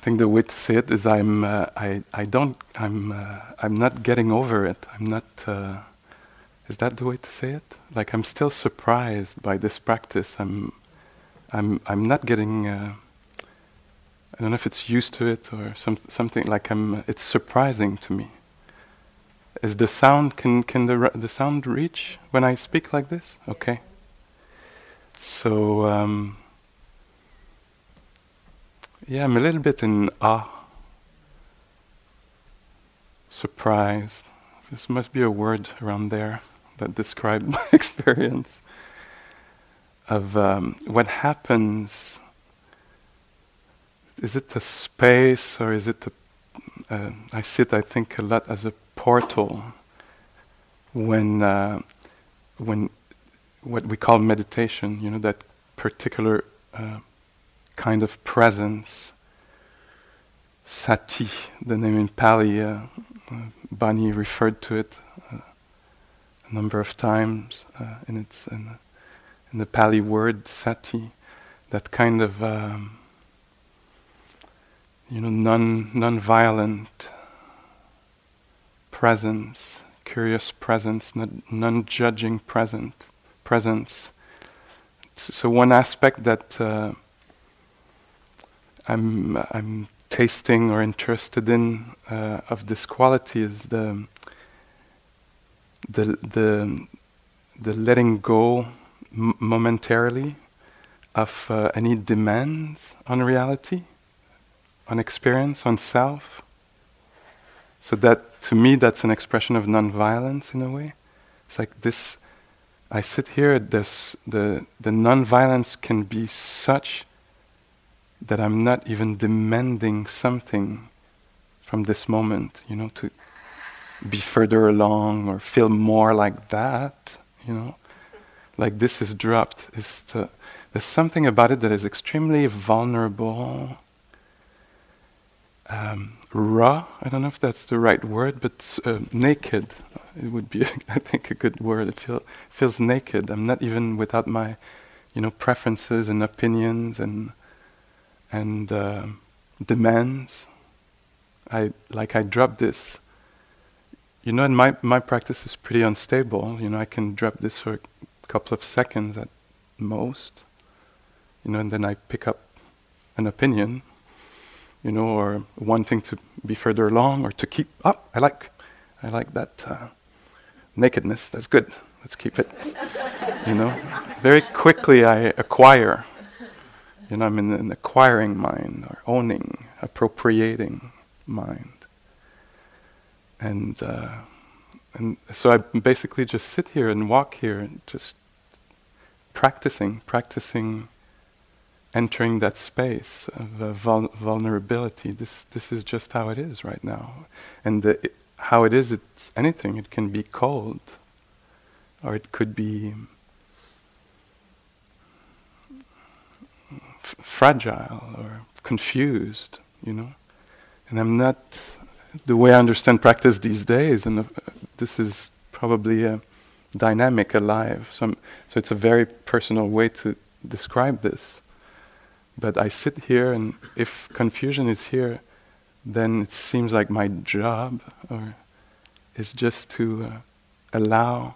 think the way to say it is I'm not getting over it. I'm not. Is that the way to say it? Like I'm still surprised by this practice. I'm not getting. I don't know if it's used to it or something. Like it's surprising to me. Is the sound can the sound reach when I speak like this? Okay. So. Yeah, I'm a little bit in awe, surprised. This must be a word around there that describes my experience of what happens. Is it a space or is it I see it, I think, a lot as a portal when what we call meditation, you know, that particular kind of presence, sati, the name in Pali, Bani referred to it a number of times in the Pali word sati, that kind of non-violent presence, curious presence, non-judging presence. So one aspect that I'm tasting or interested in of this quality is the letting go momentarily of any demands on reality, on experience, on self. So that, to me, that's an expression of non-violence in a way. It's like this. I sit here. The non-violence can be such that I'm not even demanding something from this moment, you know, to be further along or feel more like that, you know, like this is dropped. There's something about it that is extremely vulnerable, raw, I don't know if that's the right word, but naked, it would be, I think, a good word. It feels naked. I'm not even without my, you know, preferences and opinions and demands. I drop this. You know, and my practice is pretty unstable. You know, I can drop this for a couple of seconds at most. You know, and then I pick up an opinion. You know, or wanting to be further along, or to keep up. I like that nakedness. That's good. Let's keep it. You know, very quickly I acquire. You know, I'm in an acquiring mind, or owning, appropriating mind. And so I basically just sit here and walk here and just practicing, entering that space of vulnerability. This is just how it is right now. And how it is, it's anything. It can be cold, or it could be fragile or confused, you know. And I'm not, the way I understand practice these days, and this is probably dynamic, alive. So it's a very personal way to describe this. But I sit here, and if confusion is here, then it seems like my job is just to allow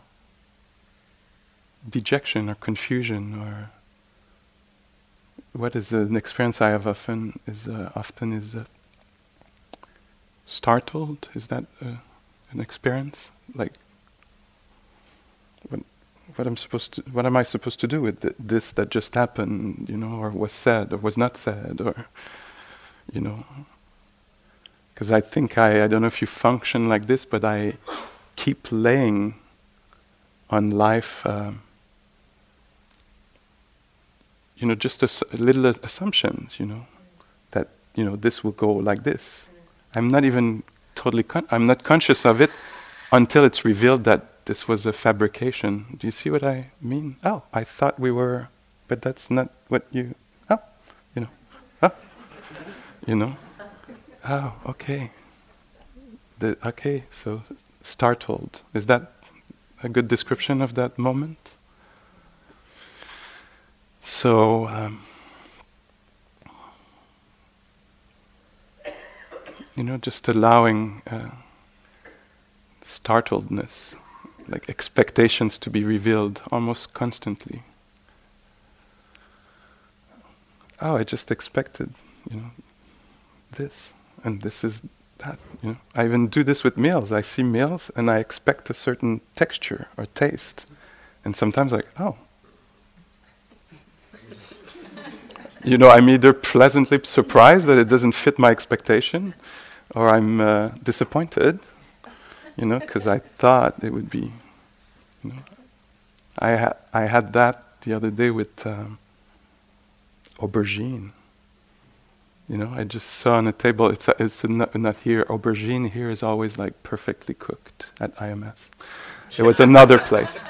dejection or confusion or what is an experience I have often is startled? Is that an experience? Like, what am I supposed to do with this that just happened? You know, or was said, or was not said, or you know? Because I think I don't know if you function like this, but I keep laying on life. just little assumptions, that, this will go like this. I'm not even totally, I'm not conscious of it until it's revealed that this was a fabrication. Do you see what I mean? Oh, I thought we were, but that's not what you, oh, okay. Okay, so startled. Is that a good description of that moment? So, just allowing startledness, like expectations to be revealed almost constantly. Oh, I just expected, this, and this is that, I even do this with meals. I see meals and I expect a certain texture or taste. And sometimes like, oh. I'm either pleasantly surprised that it doesn't fit my expectation, or I'm disappointed, because I thought it would be, I had that the other day with aubergine. I just saw on the table, it's not here, aubergine here is always like perfectly cooked at IMS. It was another place.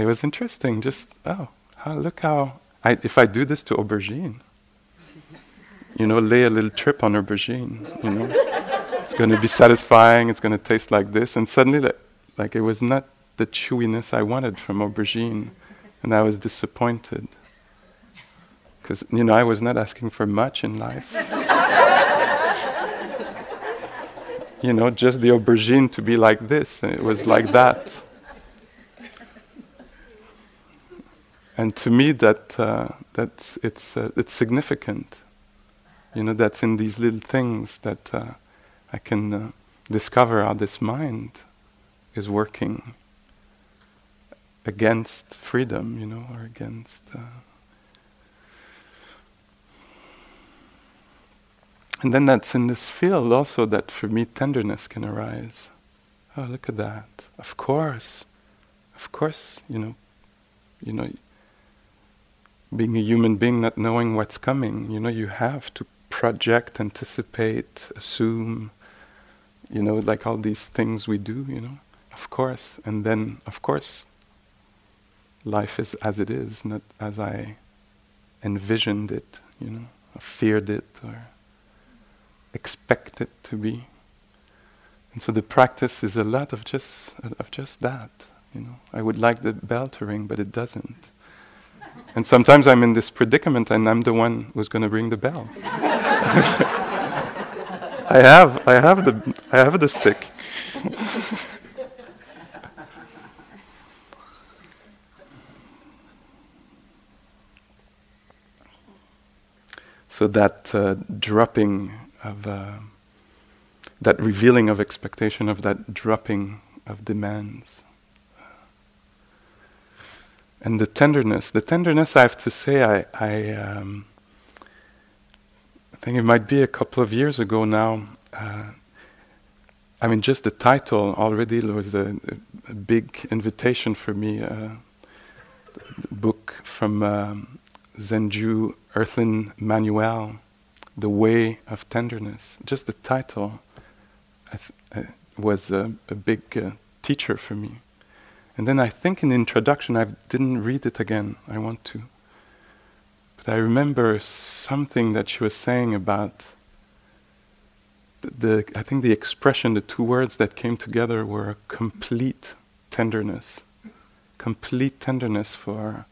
It was interesting, look how, if I do this to aubergine, lay a little trip on aubergine, it's going to be satisfying, it's going to taste like this, and suddenly like it was not the chewiness I wanted from aubergine. And I was disappointed because, I was not asking for much in life. Just the aubergine to be like this. And it was like that. And to me, that's it's significant. That's in these little things that I can discover how this mind is working against freedom, or against... And then that's in this field also that for me tenderness can arise. Oh, look at that. Of course, being a human being, not knowing what's coming, you have to project, anticipate, assume, like all these things we do, of course. And then, of course, life is as it is, not as I envisioned it, or feared it, or expect it to be. And so the practice is a lot of just that, I would like the bell to ring, but it doesn't. And sometimes I'm in this predicament, and I'm the one who's going to ring the bell. I have the stick. So that dropping of, that revealing of expectation, of that dropping of demands. And the tenderness I have to say, I think it might be a couple of years ago now. Just the title already was a big invitation for me. The book from Zenju Earthen Manuel, The Way of Tenderness. Just the title was a big teacher for me. And then I think in the introduction, I didn't read it again. I want to. But I remember something that she was saying about I think the expression, the two words that came together were complete tenderness for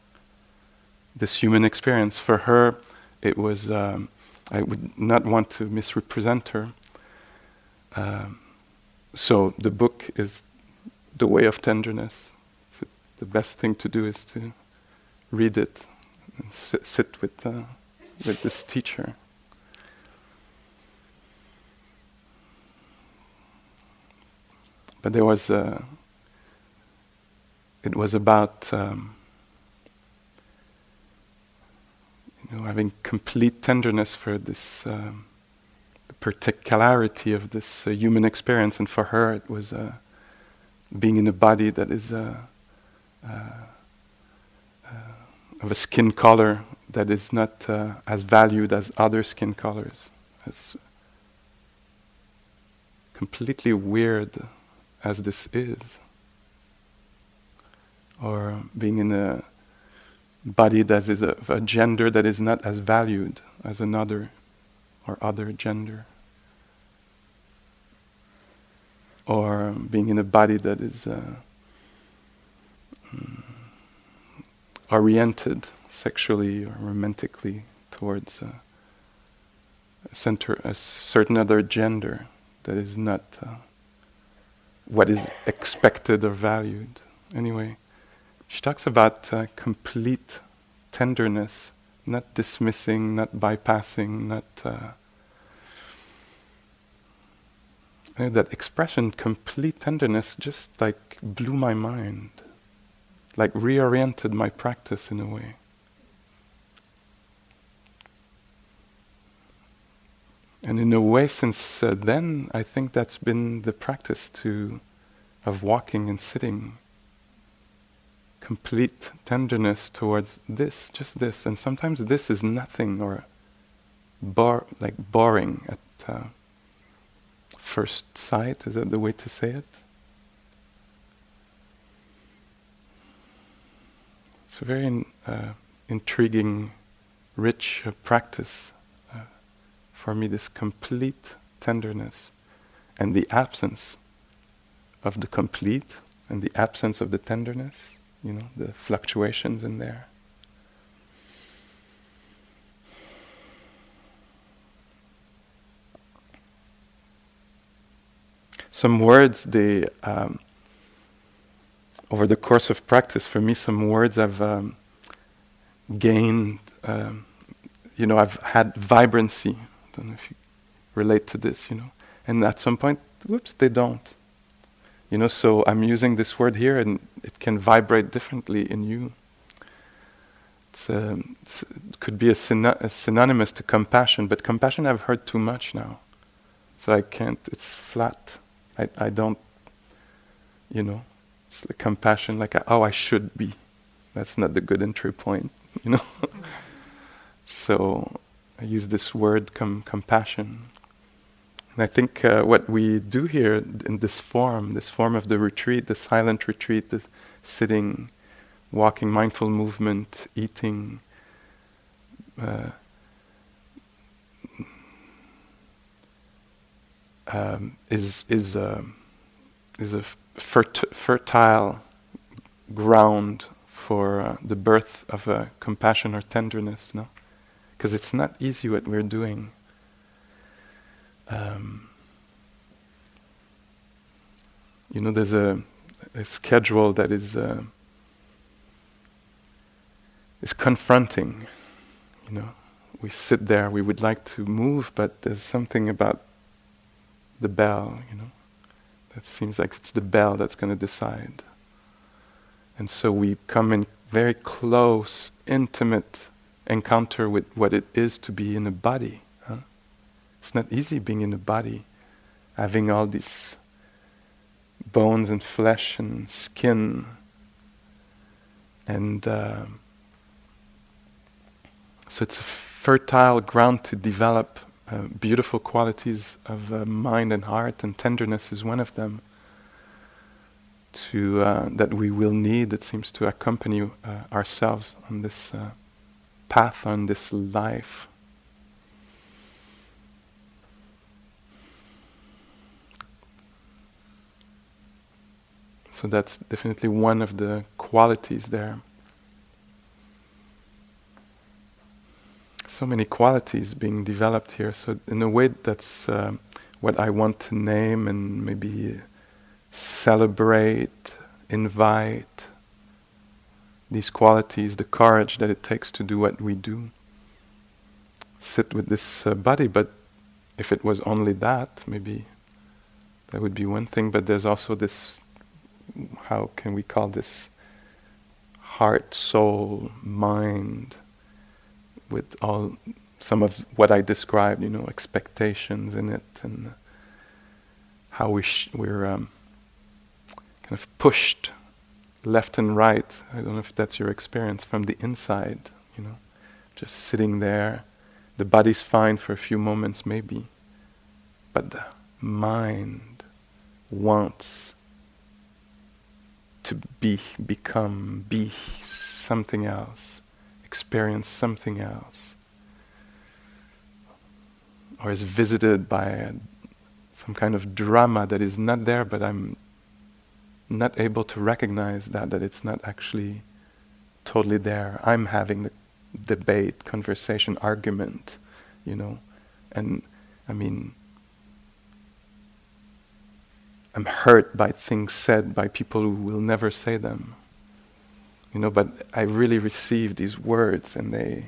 this human experience. For her, it was, I would not want to misrepresent her. So the book is The Way of Tenderness. So the best thing to do is to read it and sit with this teacher. But there was it was about having complete tenderness for this the particularity of this human experience, and for her it was being in a body that is of a skin color that is not as valued as other skin colors. As completely weird as this is. Or being in a body that is of a gender that is not as valued as another or other gender. Or being in a body that is oriented sexually or romantically towards a certain other gender that is not what is expected or valued. Anyway, she talks about complete tenderness, not dismissing, not bypassing, not... that expression, complete tenderness, just like blew my mind, like reoriented my practice in a way. And in a way, since then, I think that's been the practice of walking and sitting. Complete tenderness towards this, just this. And sometimes this is nothing or boring at first sight, is that the way to say it? It's a very intriguing, rich practice for me, this complete tenderness and the absence of the complete and the absence of the tenderness, you know, the fluctuations in there. Some words, they over the course of practice, for me, some words I've gained. I've had vibrancy. I don't know if you relate to this, And at some point, whoops, they don't. So I'm using this word here, and it can vibrate differently in you. It could be a synonymous to compassion, but compassion I've heard too much now, so I can't. It's flat. I don't, it's like compassion, like I should be. That's not the good entry point, So I use this word, compassion. And I think what we do here in this form of the retreat, the silent retreat, the sitting, walking, mindful movement, eating, is a fertile ground for the birth of compassion or tenderness, no? Because it's not easy what we're doing. There's a schedule that is confronting. We sit there. We would like to move, but there's something about the bell, that seems like it's the bell that's going to decide. And so we come in very close, intimate encounter with what it is to be in a body. Huh? It's not easy being in a body, having all these bones and flesh and skin and so it's a fertile ground to develop beautiful qualities of mind and heart, and tenderness is one of them that we will need, it seems, to accompany ourselves on this path, on this life. So that's definitely one of the qualities there. So many qualities being developed here. So in a way, that's what I want to name and maybe celebrate, invite these qualities, the courage that it takes to do what we do. Sit with this body, but if it was only that, maybe that would be one thing, but there's also this, how can we call this, heart, soul, mind, with all some of what I described, expectations in it, and how we're kind of pushed left and right. I don't know if that's your experience, from the inside, you know, just sitting there. The body's fine for a few moments maybe, but the mind wants to be, become, be something else, experience something else, or is visited by some kind of drama that is not there, but I'm not able to recognize that it's not actually totally there. I'm having the debate, conversation, argument, you know, and I mean, I'm hurt by things said by people who will never say them, you know, but I really receive these words and they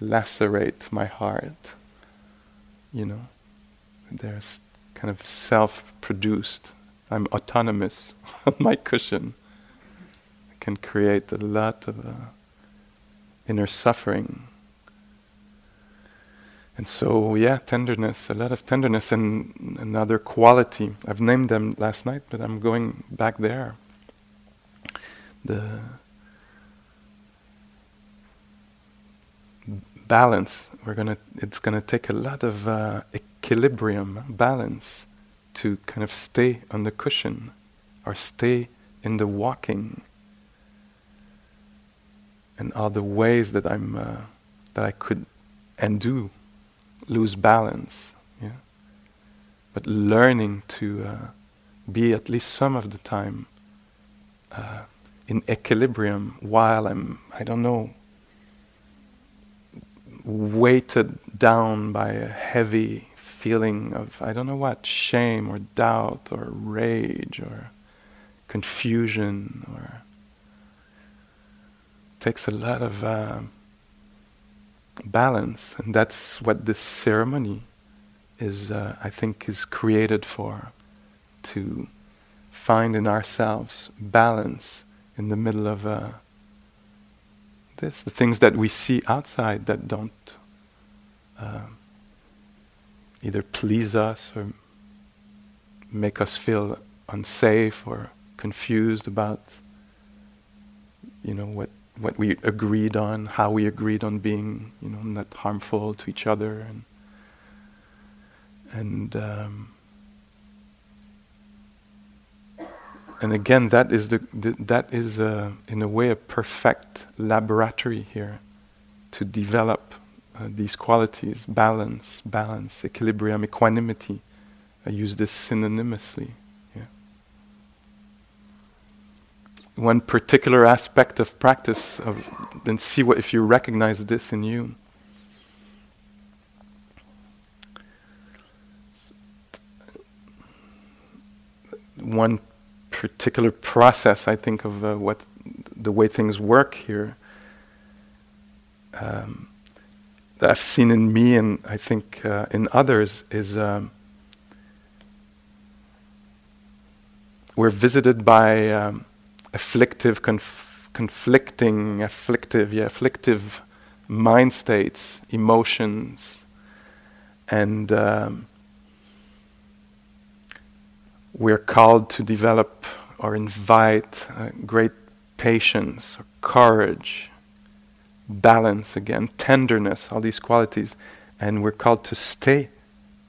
lacerate my heart, you know. They're kind of self-produced. I'm autonomous on my cushion. I can create a lot of inner suffering. And so, yeah, tenderness, a lot of tenderness, and another quality. I've named them last night, but I'm going back there. The balance. It's gonna take a lot of equilibrium, balance, to kind of stay on the cushion, or stay in the walking. And all the ways that I could and do lose balance, yeah. But learning to be at least some of the time in equilibrium while I'm weighted down by a heavy feeling of shame or doubt or rage or confusion or. Takes a lot of balance, and that's what this ceremony is, is created for, to find in ourselves balance in the middle of the things that we see outside that don't either please us or make us feel unsafe or confused about, you know, what we agreed on, how we agreed on being, you know, not harmful to each other, and again, that is in a way a perfect laboratory here, to develop these qualities: balance, equilibrium, equanimity. I use this synonymously. One particular aspect of practice, then see what if you recognize this in you. One particular process, I think, of the way things work here, that I've seen in me and I think in others, is we're visited by afflictive mind states, emotions, and we're called to develop or invite great patience, or courage, balance again, tenderness, all these qualities, and we're called to stay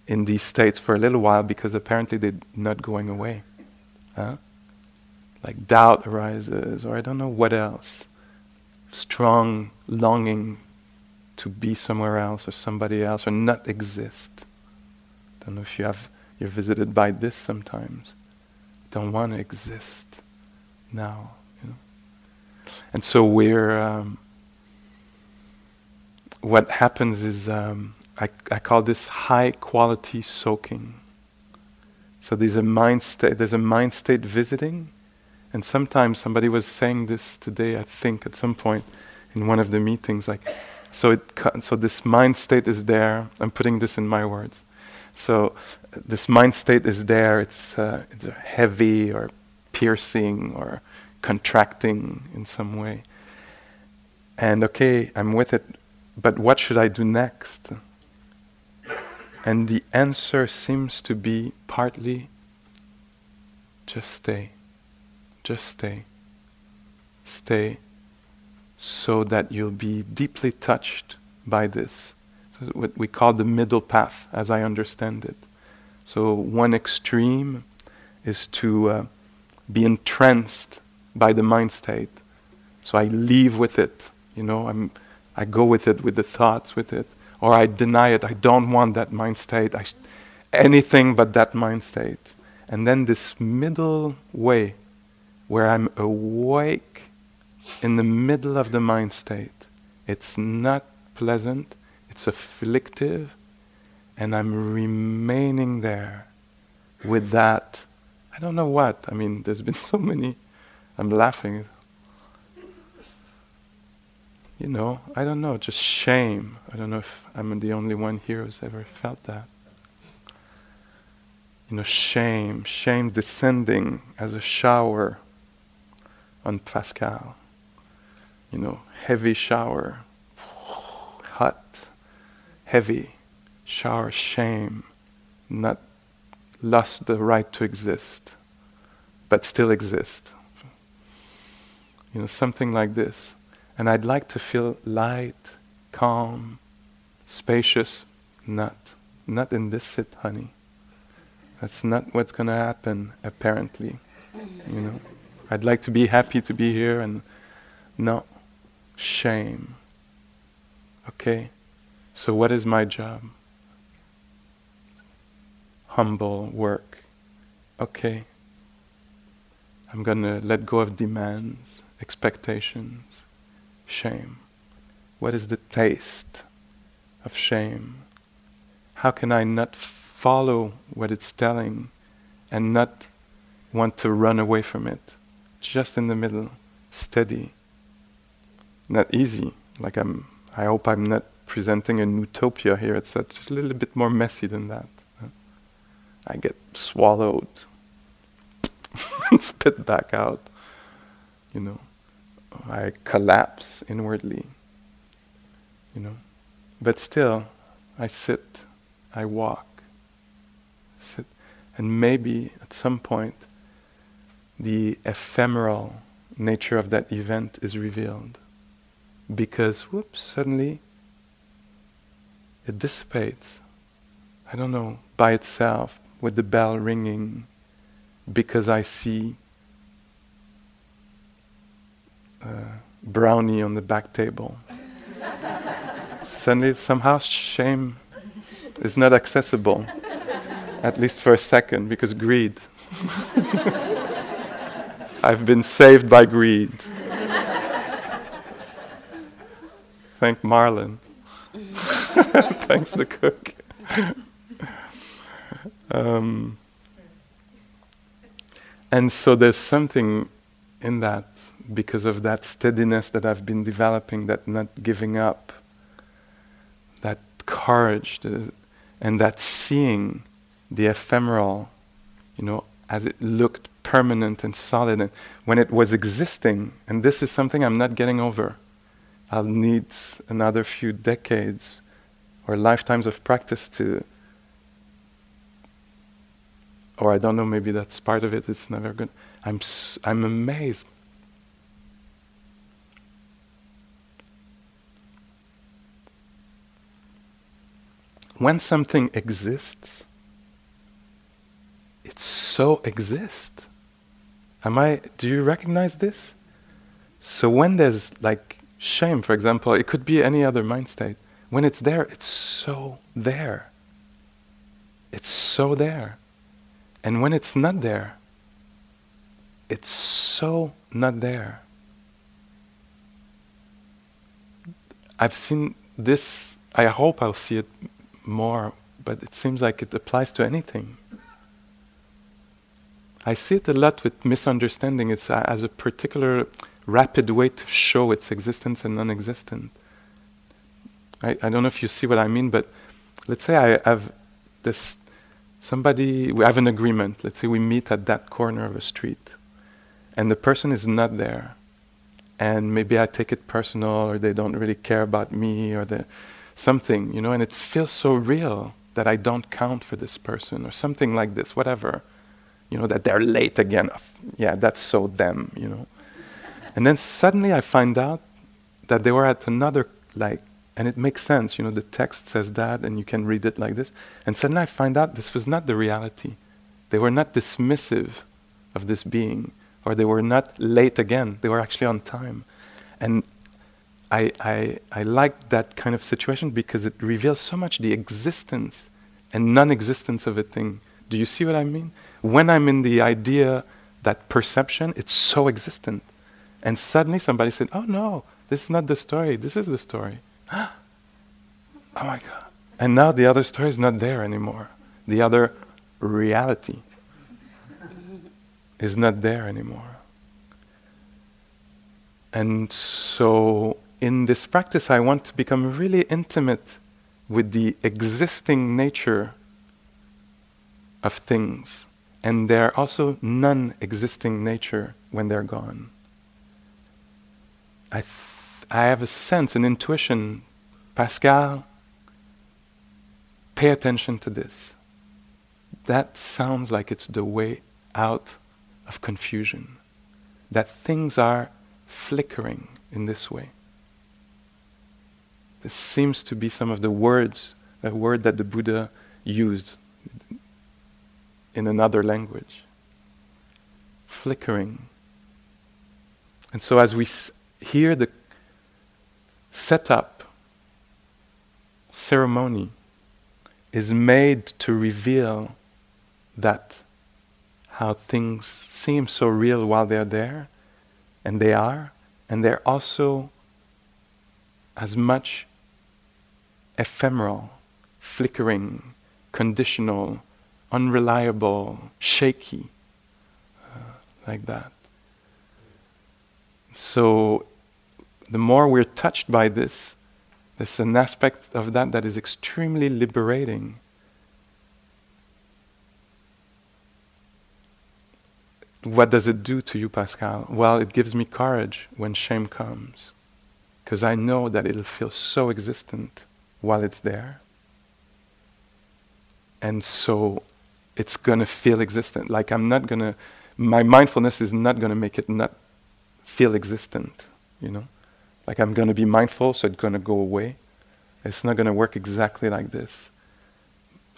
in these states for a little while because apparently they're not going away. Like doubt arises, or I don't know what else. Strong longing to be somewhere else or somebody else or not exist. Don't know if you're visited by this sometimes. Don't want to exist now, you know. And so we're. What happens is I call this high quality soaking. So there's a mind state visiting. And sometimes somebody was saying this today, I think, at some point in one of the meetings. So this mind state is there. I'm putting this in my words. So this mind state is there. It's heavy or piercing or contracting in some way. And okay, I'm with it. But what should I do next? And the answer seems to be partly just stay. stay so that you'll be deeply touched by this. So what we call the middle path, as I understand it. So one extreme is to be entranced by the mind state. So I leave with it, you know, I go with it, with the thoughts, with it. Or I deny it, I don't want that mind state, anything but that mind state. And then this middle way, where I'm awake in the middle of the mind state. It's not pleasant, it's afflictive, and I'm remaining there with that. I don't know what, I mean, there's been so many, I'm laughing. You know, I don't know, just shame. I don't know if I'm the only one here who's ever felt that. You know, shame descending as a shower on Pascal. You know, heavy shower, hot, heavy shower, shame, not lost the right to exist, but still exist. You know, something like this. And I'd like to feel light, calm, spacious. Not in this sit, honey. That's not what's going to happen, apparently. You know, I'd like to be happy to be here, and no, shame. Okay, so what is my job? Humble work. Okay, I'm going to let go of demands, expectations. Shame. What is the taste of shame? How can I not follow what it's telling and not want to run away from it? Just in the middle, steady. Not easy. Like I hope I'm not presenting an utopia here. It's just a little bit more messy than that. I get swallowed and spit back out, you know. I collapse inwardly, you know. But still, I sit, I walk, sit. And maybe at some point, the ephemeral nature of that event is revealed. Because, whoops, suddenly, it dissipates. I don't know, by itself, with the bell ringing, because I see brownie on the back table. Suddenly, somehow, shame is not accessible, at least for a second, because greed. I've been saved by greed. Thank Marlon. Thanks, the cook. And so there's something in that, because of that steadiness that I've been developing, that not giving up, that courage, and that seeing the ephemeral, you know, as it looked permanent and solid, and when it was existing, and this is something I'm not getting over. I'll need another few decades or lifetimes of practice to, or I don't know, maybe that's part of it, it's never good. I'm amazed. When something exists, it so exists. Do you recognize this? So when there's like shame, for example, it could be any other mind state. When it's there, it's so there. It's so there. And when it's not there, it's so not there. I've seen this, I hope I'll see it more, but it seems like it applies to anything. I see it a lot with misunderstanding. It's as a particular rapid way to show its existence and non-existent. I don't know if you see what I mean, but let's say I have this, we have an agreement, let's say we meet at that corner of a street, and the person is not there, and maybe I take it personal, or they don't really care about me, or something, you know, and it feels so real that I don't count for this person, or something like this, whatever. You know, that they're late again. Yeah, that's so them, you know. And then suddenly I find out that they were at another, like, and it makes sense, you know, the text says that and you can read it like this. And suddenly I find out this was not the reality. They were not dismissive of this being, or they were not late again. They were actually on time. And I like that kind of situation because it reveals so much the existence and non-existence of a thing. Do you see what I mean? When I'm in the idea, that perception, it's so existent. And suddenly somebody said, oh no, this is not the story, this is the story. Oh my God. And now the other story is not there anymore. The other reality is not there anymore. And so in this practice, I want to become really intimate with the existing nature of things and their also non-existing nature when they're gone. I have a sense, an intuition, Pascal, pay attention to this. That sounds like it's the way out of confusion, that things are flickering in this way. This seems to be some of the words, a word that the Buddha used in another language. Flickering. And so as we hear the setup, ceremony is made to reveal that how things seem so real while they're there, and they are, and they're also as much ephemeral, flickering, conditional, unreliable, shaky, like that. So the more we're touched by this, there's an aspect of that that is extremely liberating. What does it do to you, Pascal? Well, it gives me courage when shame comes, because I know that it'll feel so existent while it's there. And so it's going to feel existent. Like my mindfulness is not going to make it not feel existent, you know? Like I'm going to be mindful, so it's going to go away. It's not going to work exactly like this.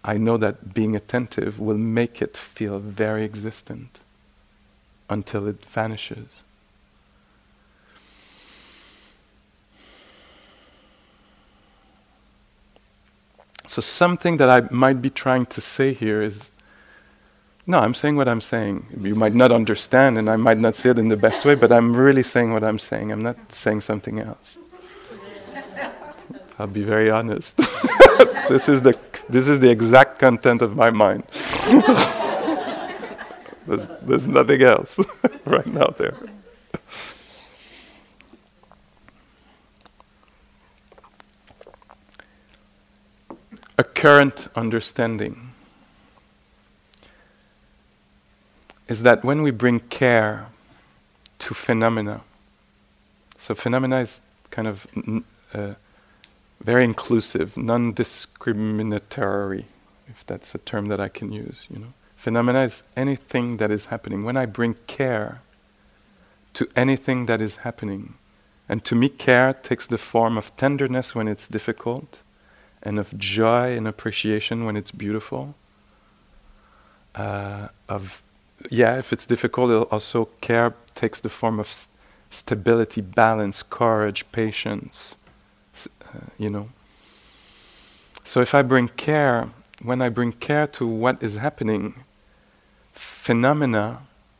I know that being attentive will make it feel very existent until it vanishes. So something that I might be trying to say here is, no, I'm saying what I'm saying. You might not understand, and I might not say it in the best way, but I'm really saying what I'm saying. I'm not saying something else. I'll be very honest. This is the exact content of my mind. There's nothing else right now there. A current understanding is that when we bring care to phenomena, so phenomena is kind of very inclusive, non-discriminatory, if that's a term that I can use, you know. Phenomena is anything that is happening. When I bring care to anything that is happening, and to me care takes the form of tenderness when it's difficult, and of joy and appreciation when it's beautiful. If it's difficult, it'll also care takes the form of stability, balance, courage, patience, you know. So if I bring care, when I bring care to what is happening, phenomena,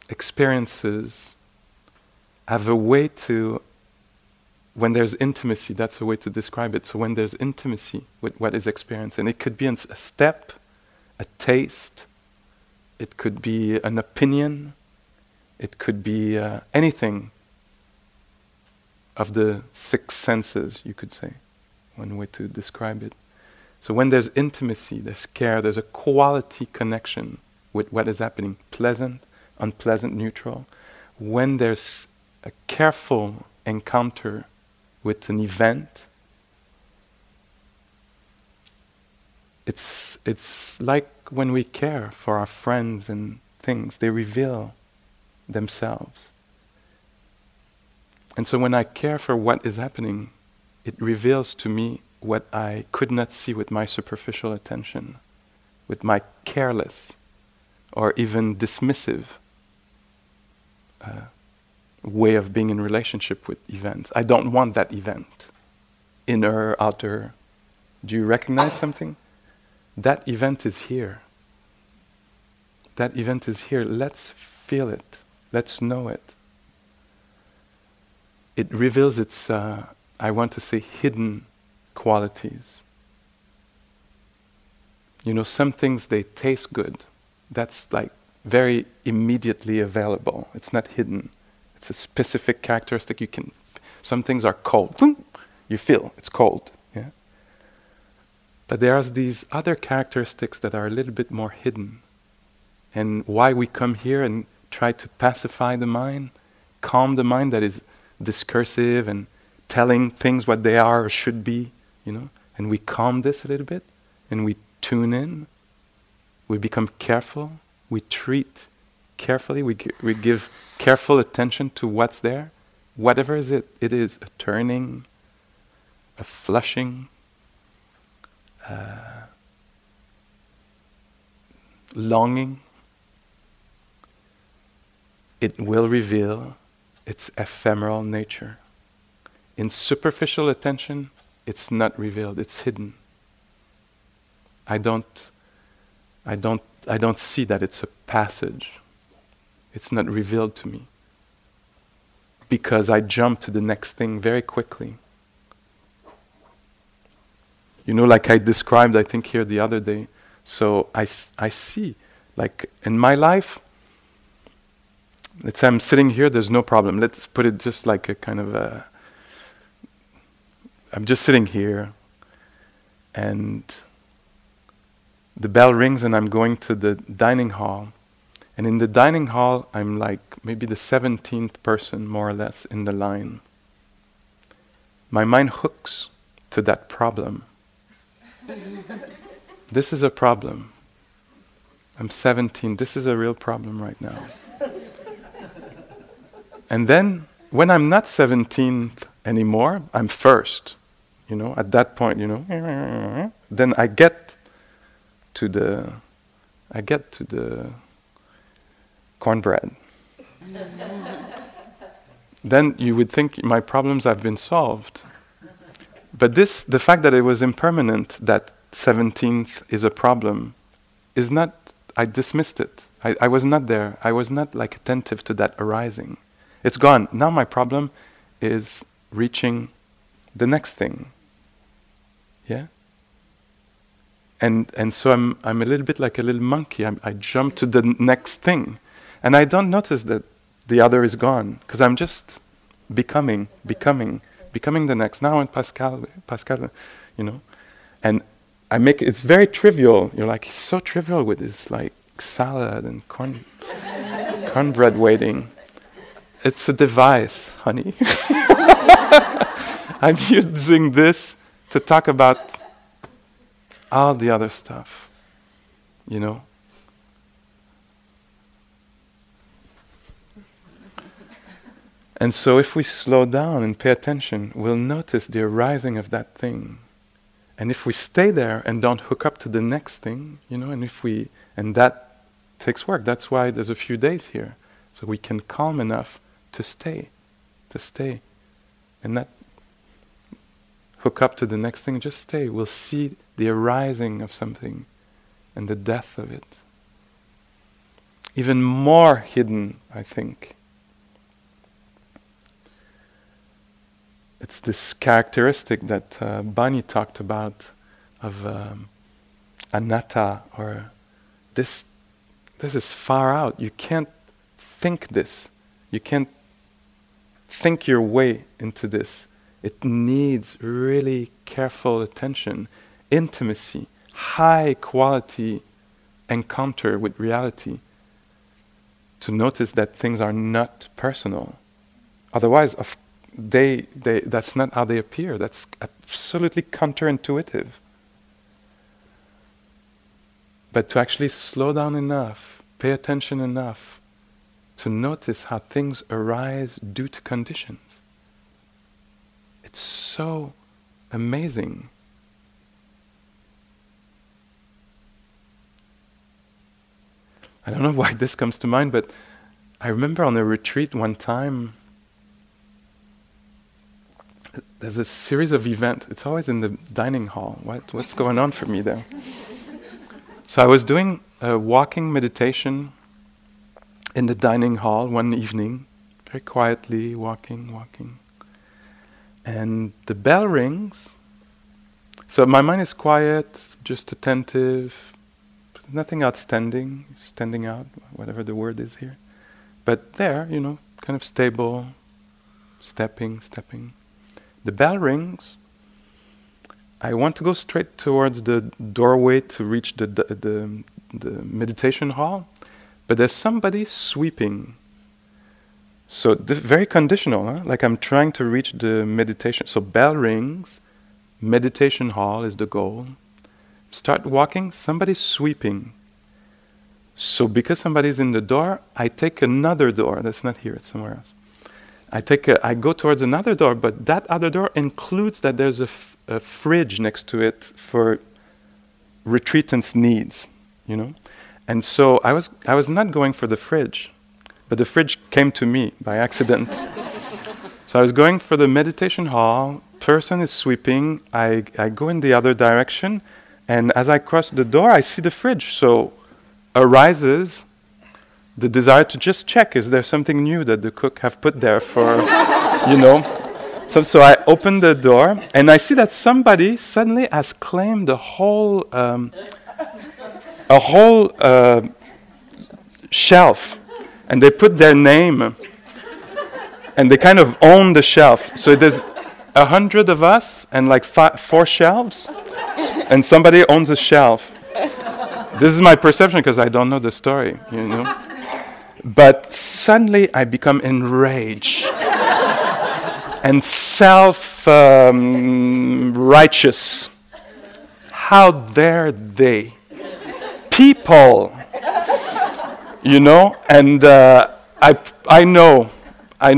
experiences, have a way to, when there's intimacy, that's a way to describe it. So when there's intimacy with what is experienced, and it could be a step, a taste, it could be an opinion, it could be anything of the six senses, you could say, one way to describe it. So when there's intimacy, there's care, there's a quality connection with what is happening, pleasant, unpleasant, neutral. When there's a careful encounter with an event, it's like when we care for our friends and things, they reveal themselves. And so when I care for what is happening, it reveals to me what I could not see with my superficial attention, with my careless or even dismissive way of being in relationship with events. I don't want that event, inner, outer. Do you recognize something? That event is here. That event is here. Let's feel it. Let's know it. It reveals its, I want to say, hidden qualities. You know, some things, they taste good. That's like very immediately available. It's not hidden. It's a specific characteristic. You can. Some things are cold. You feel it's cold. Yeah. But there are these other characteristics that are a little bit more hidden. And why we come here and try to pacify the mind, calm the mind that is discursive and telling things what they are or should be, you know, and we calm this a little bit, and we tune in, we become careful, we treat carefully, we give careful attention to what's there, whatever is it. It is a turning, a flushing, longing. It will reveal its ephemeral nature. In superficial attention, it's not revealed, it's hidden. I don't see that it's a passage. It's not revealed to me. Because I jump to the next thing very quickly. You know, like I described, I think here the other day, so I see, like in my life, let's say I'm sitting here, there's no problem. Let's put it just like a kind of a, I'm just sitting here and the bell rings and I'm going to the dining hall. And in the dining hall, I'm like maybe the 17th person, more or less, in the line. My mind hooks to that problem. This is a problem. I'm 17. This is a real problem right now. And then, when I'm not 17th anymore, I'm first, you know, at that point, you know, then I get to the cornbread. Then you would think my problems have been solved. But this, the fact that it was impermanent, that 17th is a problem, is not, I dismissed it. I was not there. I was not like attentive to that arising. It's gone. Now my problem is reaching the next thing. Yeah? And so I'm a little bit like a little monkey. I jump to the next thing. And I don't notice that the other is gone, because I'm just becoming the next. Now I'm Pascal, you know. And I make it's very trivial. You're like, he's so trivial with his like salad and cornbread waiting. It's a device, honey. I'm using this to talk about all the other stuff, you know. And so if we slow down and pay attention, we'll notice the arising of that thing. And if we stay there and don't hook up to the next thing, you know, and that takes work. That's why there's a few days here. So we can calm enough to stay, and not hook up to the next thing, just stay. We'll see the arising of something and the death of it. Even more hidden, I think. It's this characteristic that Bani talked about of anatta, or this is far out. You can't think this. You can't think your way into this. It needs really careful attention, intimacy, high quality encounter with reality to notice that things are not personal. Otherwise, that's not how they appear. That's absolutely counterintuitive. But to actually slow down enough, pay attention enough to notice how things arise due to conditions. so amazing. I don't know why this comes to mind, but I remember on a retreat one time, there's a series of events. It's always in the dining hall. What's going on for me there? So I was doing a walking meditation in the dining hall one evening, very quietly walking. And the bell rings. So my mind is quiet, just attentive, nothing outstanding, standing out, whatever the word is here. But there, kind of stable, stepping. The bell rings. I want to go straight towards the doorway to reach the meditation hall, but there's somebody sweeping. So very conditional, huh? Like I'm trying to reach the meditation. So bell rings, meditation hall is the goal. Start walking, somebody's sweeping. So because somebody's in the door, I take another door. That's not here, it's somewhere else. I go towards another door, but that other door includes that there's a fridge next to it for retreatants' needs, And so I was not going for the fridge, but the fridge came to me by accident. So I was going for the meditation hall. Person is sweeping. I go in the other direction, and as I cross the door, I see the fridge. So arises the desire to just check, is there something new that the cook have put there for, So I open the door, and I see that somebody suddenly has claimed a whole shelf, and they put their name, and they kind of own the shelf. So there's 100 of us, and like four shelves, and somebody owns a shelf. This is my perception, because I don't know the story, But suddenly I become enraged and self-righteous. How dare they? People! And I know a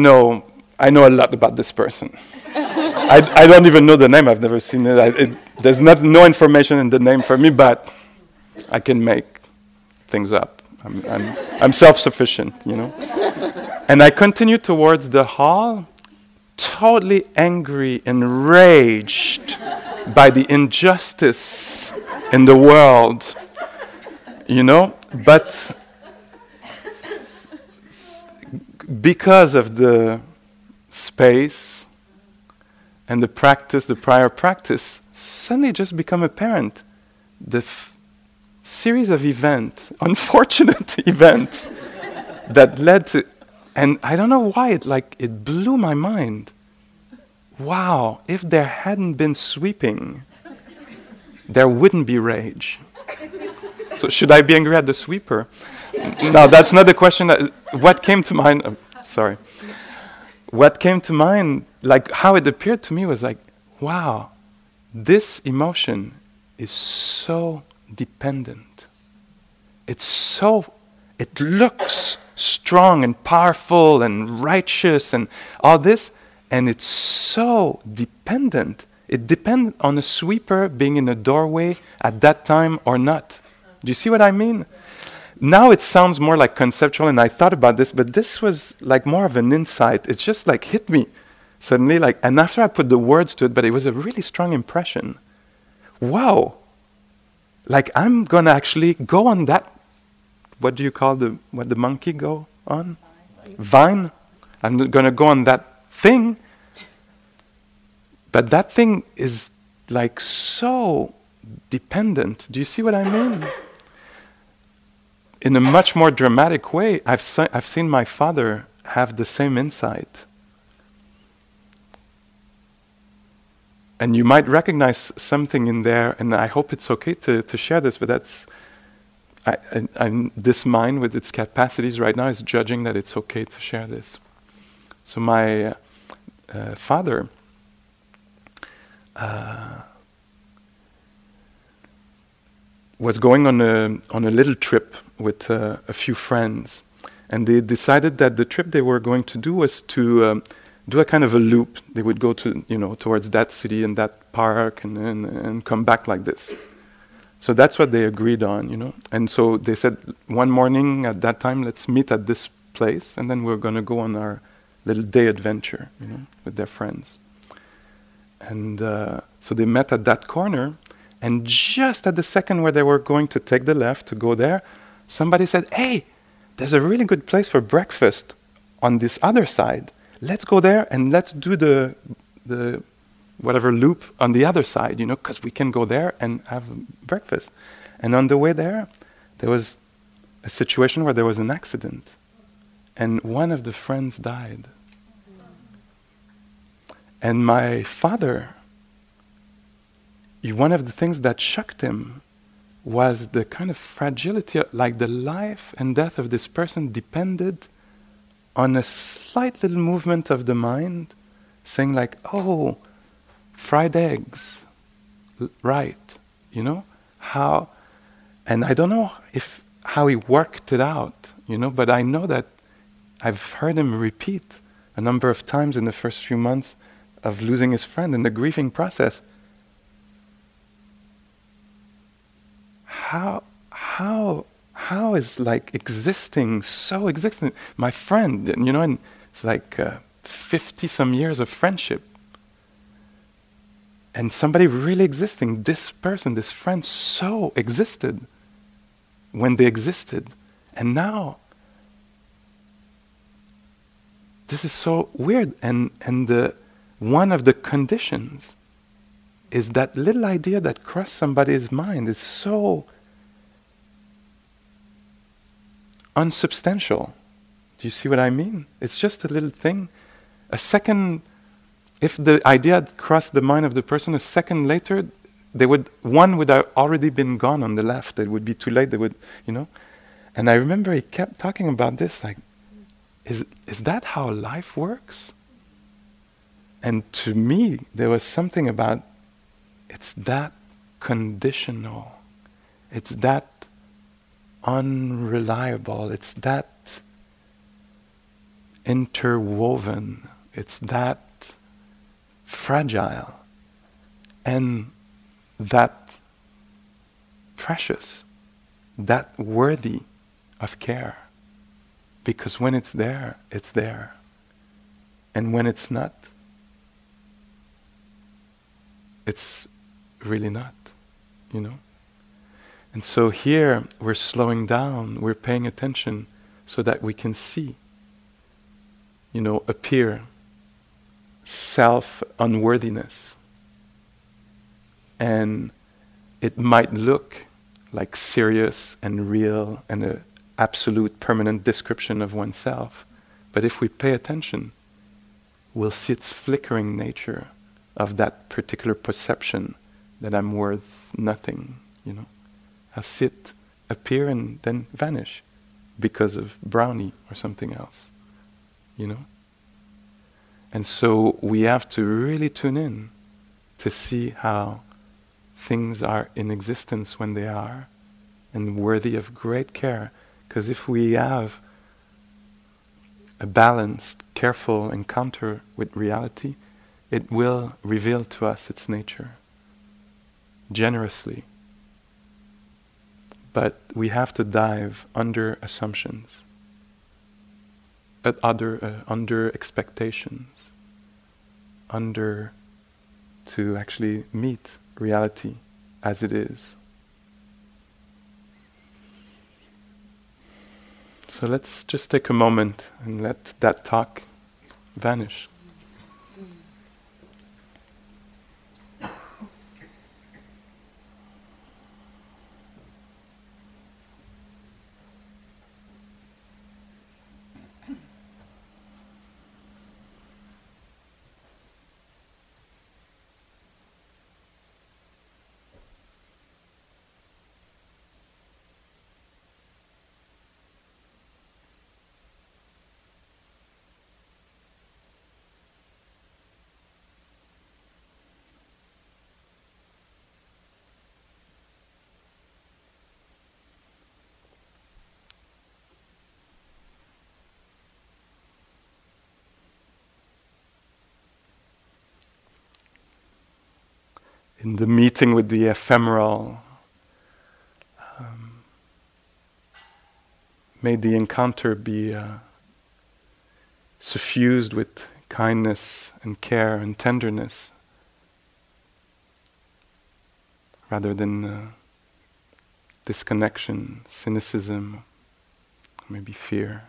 lot about this person. I don't even know the name, I've never seen it. There's no information in the name for me, but I can make things up. I'm self-sufficient, And I continue towards the hall, totally angry, enraged by the injustice in the world, But because of the space and the practice, the prior practice, suddenly just become apparent the series of events, unfortunate events, that led to, and I don't know why it blew my mind. Wow, if there hadn't been sweeping, there wouldn't be rage. So should I be angry at the sweeper? No, that's not the question. What came to mind? What came to mind, how it appeared to me was wow, this emotion is so dependent. It looks strong and powerful and righteous and all this, and it's so dependent. It depends on a sweeper being in a doorway at that time or not. Do you see what I mean? Now it sounds more conceptual, and I thought about this, but this was more of an insight. It just hit me suddenly, and after I put the words to it, but it was a really strong impression. Wow! I'm gonna actually go on that. What do you call what the monkey go on? Vine. I'm gonna go on that thing. But that thing is so dependent. Do you see what I mean? In a much more dramatic way, I've seen my father have the same insight. And you might recognize something in there, and I hope it's okay to share this, but that's, this mind with its capacities right now is judging that it's okay to share this. So my father, was going on a little trip with a few friends, and they decided that the trip they were going to do was to do a kind of a loop. They would go to, towards that city and that park and come back like this. So that's what they agreed on, And so they said, one morning at that time, let's meet at this place, and then we're going to go on our little day adventure, with their friends. And so they met at that corner, and just at the second where they were going to take the left to go there, somebody said, hey, there's a really good place for breakfast on this other side. Let's go there and let's do the whatever loop on the other side, because we can go there and have breakfast. And on the way there was a situation where there was an accident, and one of the friends died. And my father, one of the things that shocked him was the kind of fragility, like the life and death of this person depended on a slight little movement of the mind, saying like, oh, fried eggs, right, how, and I don't know how he worked it out, but I know that I've heard him repeat a number of times in the first few months of losing his friend in the grieving process, how is like existing, my friend, and it's like 50 some years of friendship. And somebody really existing, this person, this friend, so existed when they existed. And now, this is so weird. And one of the conditions is that little idea that crossed somebody's mind is so unsubstantial. Do you see what I mean? It's just a little thing. A second... If the idea had crossed the mind of the person a second later, one would have already been gone on the left. It would be too late. They would, And I remember he kept talking about this, like, is that how life works? And to me, there was something about, it's that conditional. It's that unreliable. It's that interwoven. It's that fragile and that precious, that worthy of care. Because when it's there, it's there. And when it's not, it's really not, And so here we're slowing down, we're paying attention so that we can see, appear self-unworthiness. And it might look like serious and real and an absolute permanent description of oneself. But if we pay attention, we'll see its flickering nature of that particular perception that I'm worth nothing, I'll see it appear and then vanish because of brownie or something else, And so we have to really tune in to see how things are in existence when they are, and worthy of great care. Because if we have a balanced, careful encounter with reality, it will reveal to us its nature generously. But we have to dive under assumptions, under expectations, to actually meet reality as it is. So let's just take a moment and let that talk vanish. in the meeting with the ephemeral, may the encounter be suffused with kindness and care and tenderness, rather than disconnection, cynicism, maybe fear.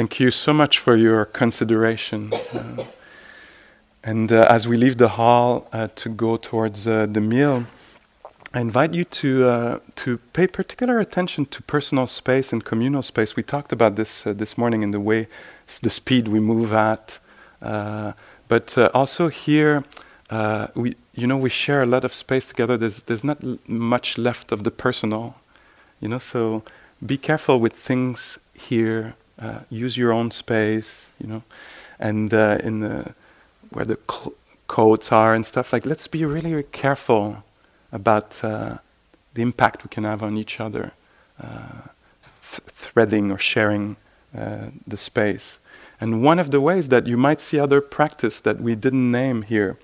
Thank you so much for your consideration. And as we leave the hall to go towards the meal, I invite you to pay particular attention to personal space and communal space. We talked about this this morning in the way, the speed we move at. But also here, we share a lot of space together. There's not much left of the personal, so be careful with things here. Use your own space, and in the where the coats are and stuff. Like, let's be really, really careful about the impact we can have on each other, threading or sharing the space. And one of the ways that you might see other practice that we didn't name here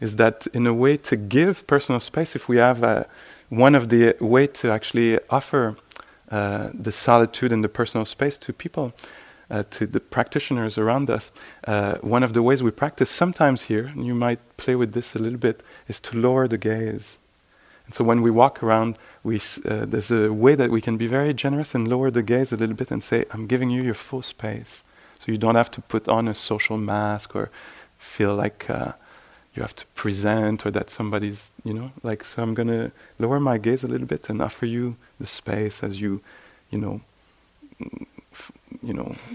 is that in a way to give personal space. If we have one of the way to actually offer the solitude and the personal space to people, to the practitioners around us. One of the ways we practice sometimes here, and you might play with this a little bit, is to lower the gaze. And so when we walk around, there's a way that we can be very generous and lower the gaze a little bit and say, I'm giving you your full space. So you don't have to put on a social mask or feel like you have to present or that somebody's, so I'm going to lower my gaze a little bit and offer you the space as you,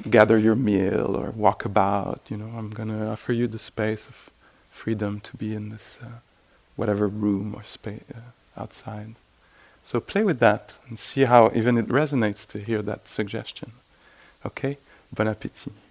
gather your meal or walk about, I'm going to offer you the space of freedom to be in this whatever room or space outside. So play with that and see how even it resonates to hear that suggestion. Okay? Bon appétit.